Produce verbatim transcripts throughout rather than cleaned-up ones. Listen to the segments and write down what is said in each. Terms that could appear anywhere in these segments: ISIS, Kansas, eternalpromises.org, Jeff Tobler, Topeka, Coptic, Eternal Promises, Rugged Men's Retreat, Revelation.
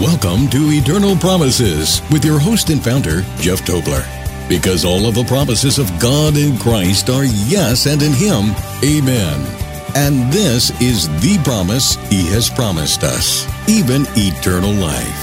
Welcome to Eternal Promises with your host and founder, Jeff Tobler. Because all of the promises of God in Christ are yes, and in Him, amen. And this is the promise He has promised us, even eternal life.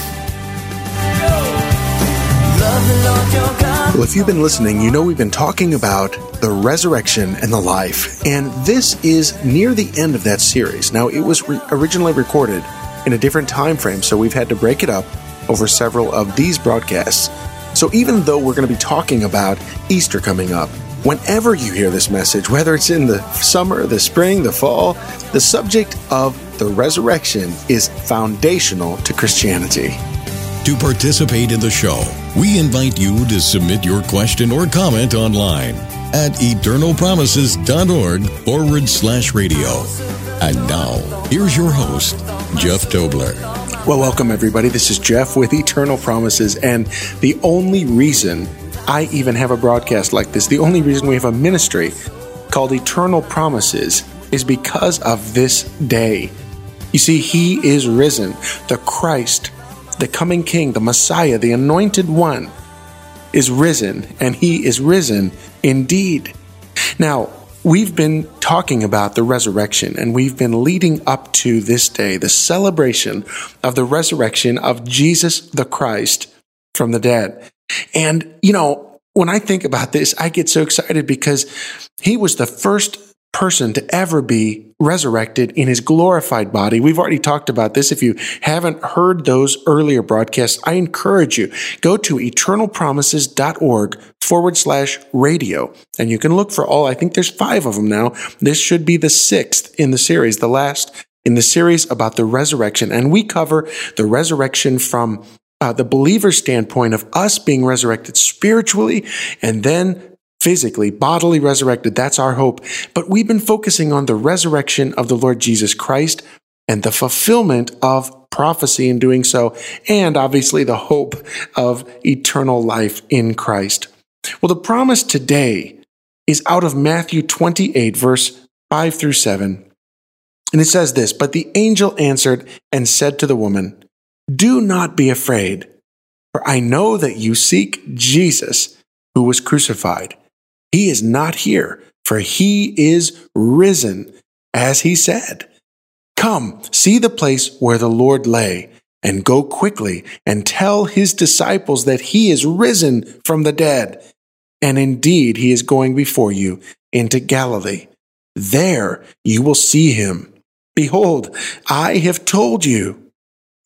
Well, if you've been listening, you know we've been talking about the resurrection and the life, and this is near the end of that series. Now, it was re- originally recorded in a different time frame, so we've had to break it up over several of these broadcasts. So even though we're going to be talking about Easter coming up, whenever you hear this message, whether it's in the summer, the spring, the fall, the subject of the resurrection is foundational to Christianity. To participate in the show, we invite you to submit your question or comment online at eternalpromises.org forward slash radio. And now, here's your host, Jeff Tobler. Well, welcome everybody. This is Jeff with Eternal Promises, and the only reason I even have a broadcast like this, the only reason we have a ministry called Eternal Promises is because of this day. You see, He is risen, the Christ, the coming King, the Messiah, the Anointed One, is risen, and He is risen indeed. Now, we've been talking about the resurrection, and we've been leading up to this day, the celebration of the resurrection of Jesus the Christ from the dead. And, you know, when I think about this, I get so excited because He was the first person to ever be resurrected in His glorified body. We've already talked about this. If you haven't heard those earlier broadcasts, I encourage you, go to eternalpromises.org forward slash radio, and you can look for all, I think there's five of them now. This should be the sixth in the series, the last in the series about the resurrection. And we cover the resurrection from uh, the believer's standpoint of us being resurrected spiritually, and then physically, bodily resurrected. That's our hope. But we've been focusing on the resurrection of the Lord Jesus Christ and the fulfillment of prophecy in doing so, and obviously the hope of eternal life in Christ. Well, the promise today is out of Matthew twenty-eight, verse five through seven. And it says this, "But the angel answered and said to the woman, 'Do not be afraid, for I know that you seek Jesus who was crucified. He is not here, for He is risen, as He said. Come, see the place where the Lord lay, and go quickly and tell His disciples that He is risen from the dead. And indeed, He is going before you into Galilee. There you will see Him. Behold, I have told you.'"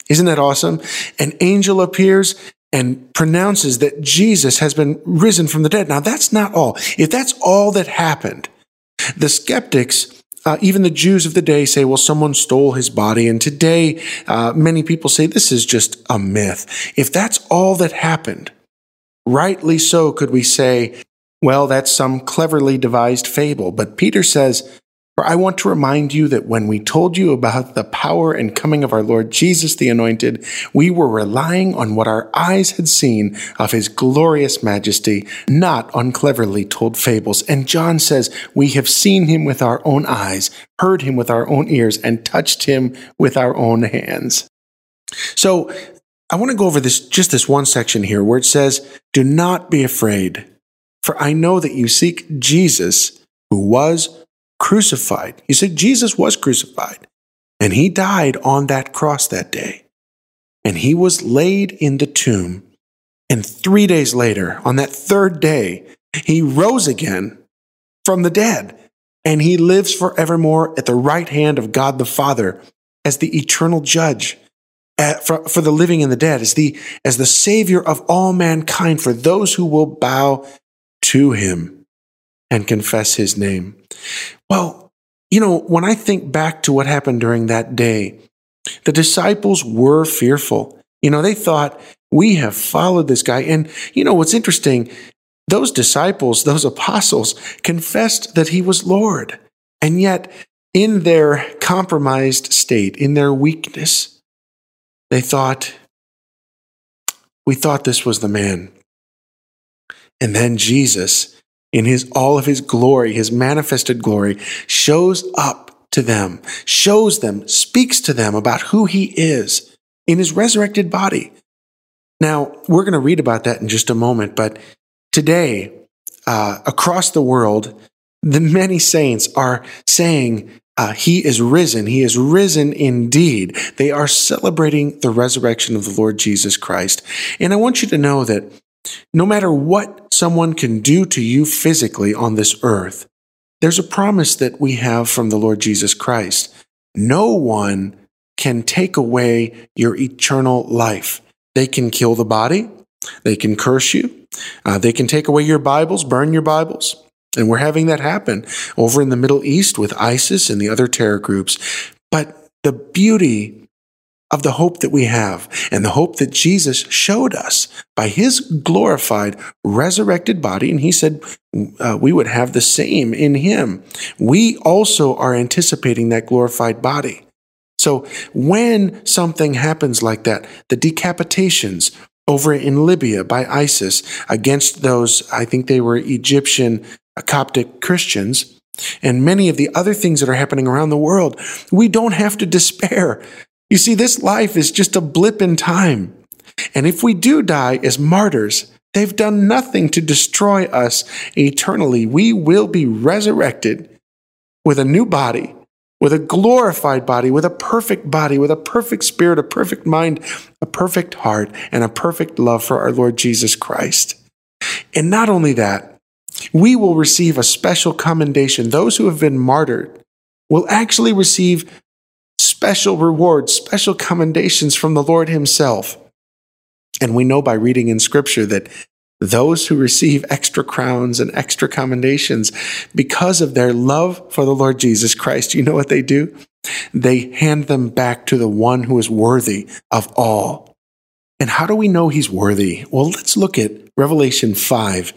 Isn't that awesome? An angel appears and pronounces that Jesus has been risen from the dead. Now, that's not all. If that's all that happened, the skeptics, uh, even the Jews of the day, say, well, someone stole His body. And today, uh, many people say this is just a myth. If that's all that happened, rightly so, could we say, well, that's some cleverly devised fable. But Peter says, "For I want to remind you that when we told you about the power and coming of our Lord Jesus the Anointed, we were relying on what our eyes had seen of His glorious majesty, not on cleverly told fables." And John says, "We have seen Him with our own eyes, heard Him with our own ears, and touched Him with our own hands." So I want to go over this, just this one section here where it says, "Do not be afraid, for I know that you seek Jesus who was crucified." You see, Jesus was crucified, and He died on that cross that day, and He was laid in the tomb. And three days later, on that third day, He rose again from the dead, and He lives forevermore at the right hand of God the Father as the eternal judge for, for the living and the dead, as the, as the Savior of all mankind, for those who will bow to Him and confess His name. Well, you know, when I think back to what happened during that day, the disciples were fearful. You know, they thought, we have followed this guy. And, you know, what's interesting, those disciples, those apostles, confessed that He was Lord. And yet, in their compromised state, in their weakness, they thought, we thought this was the man. And then Jesus, in his all of His glory, His manifested glory, shows up to them, shows them, speaks to them about who He is in his resurrected body. Now, we're going to read about that in just a moment, but today, uh, across the world, the many saints are saying, uh, he is risen, he is risen indeed. They are celebrating the resurrection of the Lord Jesus Christ. And I want you to know that no matter what someone can do to you physically on this earth, there's a promise that we have from the Lord Jesus Christ. No one can take away your eternal life. They can kill the body. They can curse you. Uh, they can take away your Bibles, burn your Bibles. And we're having that happen over in the Middle East with ISIS and the other terror groups. But the beauty of the hope that we have and the hope that Jesus showed us by his glorified, resurrected body. And he said uh, we would have the same in him. We also are anticipating that glorified body. So when something happens like that, the decapitations over in Libya by ISIS against those, I think they were Egyptian uh, Coptic Christians, and many of the other things that are happening around the world, we don't have to despair. You see, this life is just a blip in time. And if we do die as martyrs, they've done nothing to destroy us eternally. We will be resurrected with a new body, with a glorified body, with a perfect body, with a perfect spirit, a perfect mind, a perfect heart, and a perfect love for our Lord Jesus Christ. And not only that, we will receive a special commendation. Those who have been martyred will actually receive special rewards, special commendations from the Lord himself. And we know by reading in Scripture that those who receive extra crowns and extra commendations because of their love for the Lord Jesus Christ, you know what they do? They hand them back to the one who is worthy of all. And how do we know he's worthy? Well, let's look at Revelation five,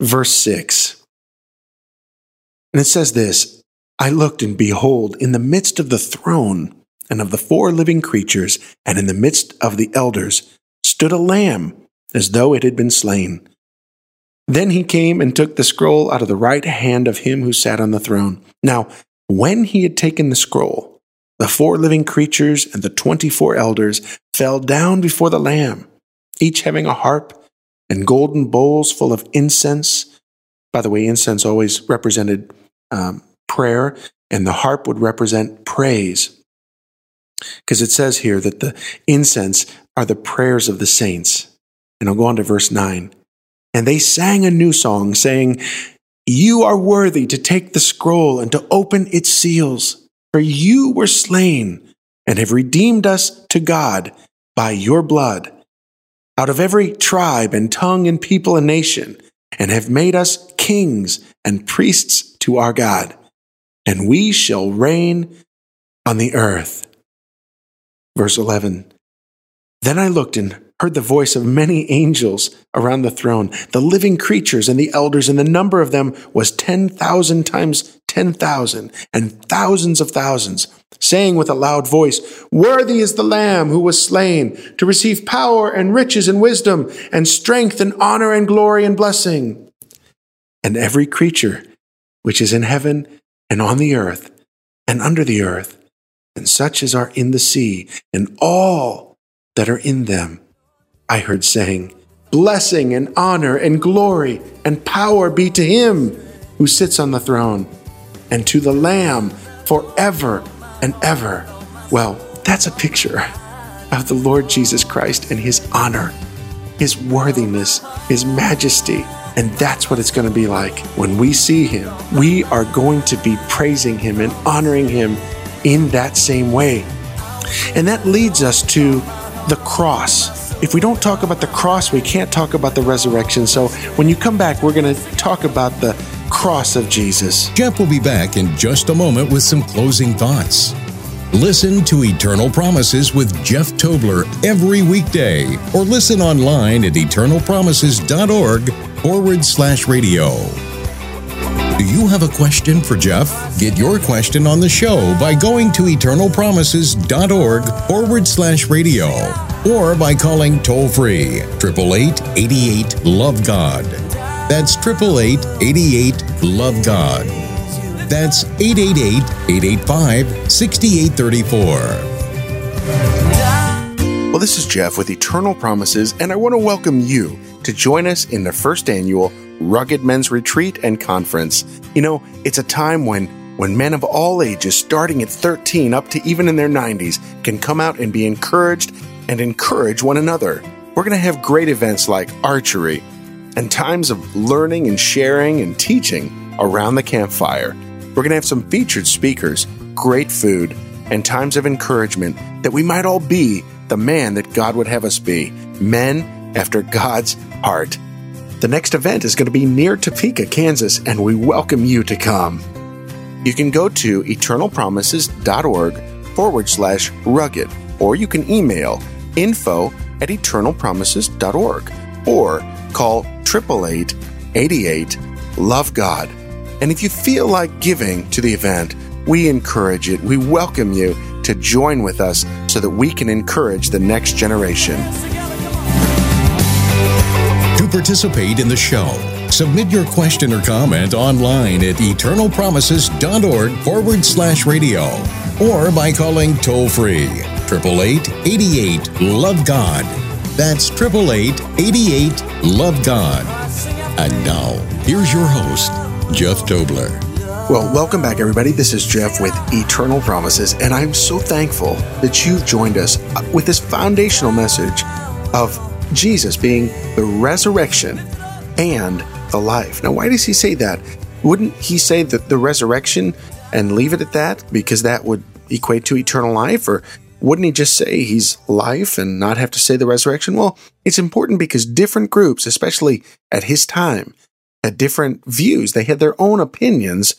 verse six. And it says this, I looked, and behold, in the midst of the throne and of the four living creatures, and in the midst of the elders, stood a lamb, as though it had been slain. Then he came and took the scroll out of the right hand of him who sat on the throne. Now, when he had taken the scroll, the four living creatures and the twenty-four elders fell down before the Lamb, each having a harp and golden bowls full of incense. By the way, incense always represented um, prayer, and the harp would represent praise, because it says here that the incense are the prayers of the saints. And I'll go on to verse nine. And they sang a new song, saying, You are worthy to take the scroll and to open its seals, for you were slain and have redeemed us to God by your blood, out of every tribe and tongue and people and nation, and have made us kings and priests to our God, and we shall reign on the earth. Verse eleven. Then I looked, and heard the voice of many angels around the throne, the living creatures and the elders, and the number of them was ten thousand times ten thousand, and thousands of thousands, saying with a loud voice, Worthy is the Lamb who was slain, to receive power and riches and wisdom and strength and honor and glory and blessing. And every creature which is in heaven and on the earth and under the earth, and such as are in the sea, and all that are in them, I heard saying, Blessing and honor and glory and power be to him who sits on the throne, and to the Lamb forever and ever. Well, that's a picture of the Lord Jesus Christ and his honor, his worthiness, his majesty. And that's what it's going to be like when we see him. We are going to be praising him and honoring him in that same way. And that leads us to the cross. If we don't talk about the cross, we can't talk about the resurrection. So when you come back, we're going to talk about the cross of Jesus. Jeff will be back in just a moment with some closing thoughts. Listen to Eternal Promises with Jeff Tobler every weekday, or listen online at eternal promises dot org forward slash radio. Do you have a question for Jeff? Get your question on the show by going to eternal promises dot org forward slash radio, or by calling toll-free eight eight eight, eight eight, love God. That's eight eight eight, eight eight, love God. That's eight eight eight, eight eight five, six eight three four. Well, this is Jeff with Eternal Promises, and I want to welcome you to join us in the first annual Rugged Men's Retreat and Conference. You know, it's a time when when men of all ages, starting at thirteen up to even in their nineties, can come out and be encouraged and encourage one another. We're going to have great events like archery and times of learning and sharing and teaching around the campfire. We're going to have some featured speakers, great food, and times of encouragement that we might all be the man that God would have us be, men after God's heart. The next event is going to be near Topeka, Kansas, and we welcome you to come. You can go to eternalpromises.org forward slash rugged, or you can email info at eternalpromises.org, or call eight eight eight, eight eight, love God. And if you feel like giving to the event, we encourage it. We welcome you to join with us so that we can encourage the next generation. To participate in the show, submit your question or comment online at eternalpromises.org forward slash radio, or by calling toll-free eight eight eight, eight eight, love God. That's eight eight eight, eight eight, love God. And now, here's your host, Jeff Tobler. Well, welcome back, everybody. This is Jeff with Eternal Promises, and I'm so thankful that you've joined us with this foundational message of Jesus being the resurrection and the life. Now, why does he say that? Wouldn't he say that the resurrection and leave it at that, because that would equate to eternal life? Or wouldn't he just say he's life and not have to say the resurrection? Well, it's important because different groups, especially at his time, had different views. They had their own opinions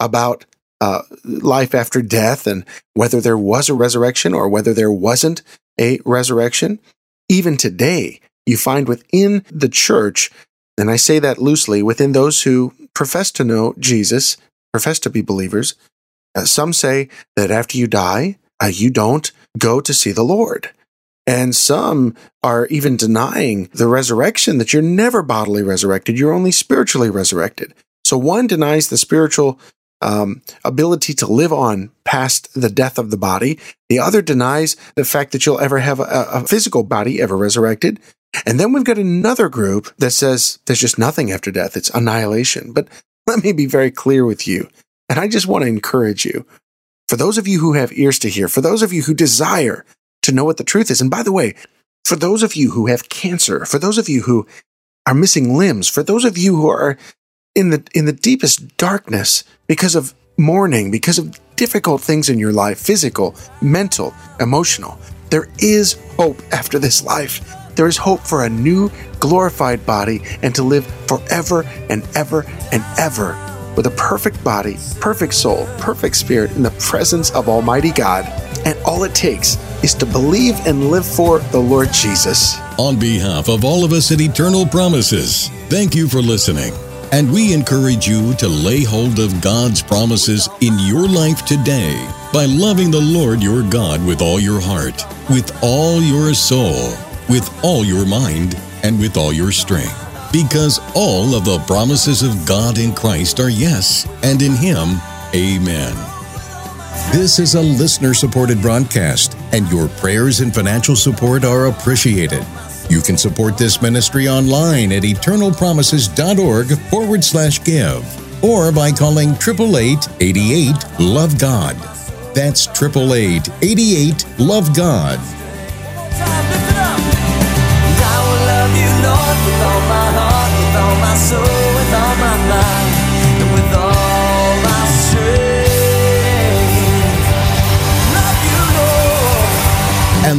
about uh, life after death and whether there was a resurrection or whether there wasn't a resurrection. Even today, you find within the church, and I say that loosely, within those who profess to know Jesus, profess to be believers, uh, some say that after you die, Uh, you don't go to see the Lord. And some are even denying the resurrection, that you're never bodily resurrected, you're only spiritually resurrected. So one denies the spiritual um, ability to live on past the death of the body. The other denies the fact that you'll ever have a, a physical body ever resurrected. And then we've got another group that says there's just nothing after death. It's annihilation. But let me be very clear with you, and I just want to encourage you. For those of you who have ears to hear, for those of you who desire to know what the truth is, and by the way, for those of you who have cancer, for those of you who are missing limbs, for those of you who are in the in the deepest darkness because of mourning, because of difficult things in your life, physical, mental, emotional, there is hope after this life. There is hope for a new glorified body and to live forever and ever and ever with a perfect body, perfect soul, perfect spirit in the presence of Almighty God. And all it takes is to believe and live for the Lord Jesus. On behalf of all of us at Eternal Promises, thank you for listening. And we encourage you to lay hold of God's promises in your life today by loving the Lord your God with all your heart, with all your soul, with all your mind, and with all your strength. Because all of the promises of God in Christ are yes, and in Him, amen. This is a listener-supported broadcast, and your prayers and financial support are appreciated. You can support this ministry online at eternalpromises.org forward slash give, or by calling eight eight eight, eight eight, love God. That's eight eight eight, eight eight, love God. So with all my mind and with all my strength, love you, Lord. And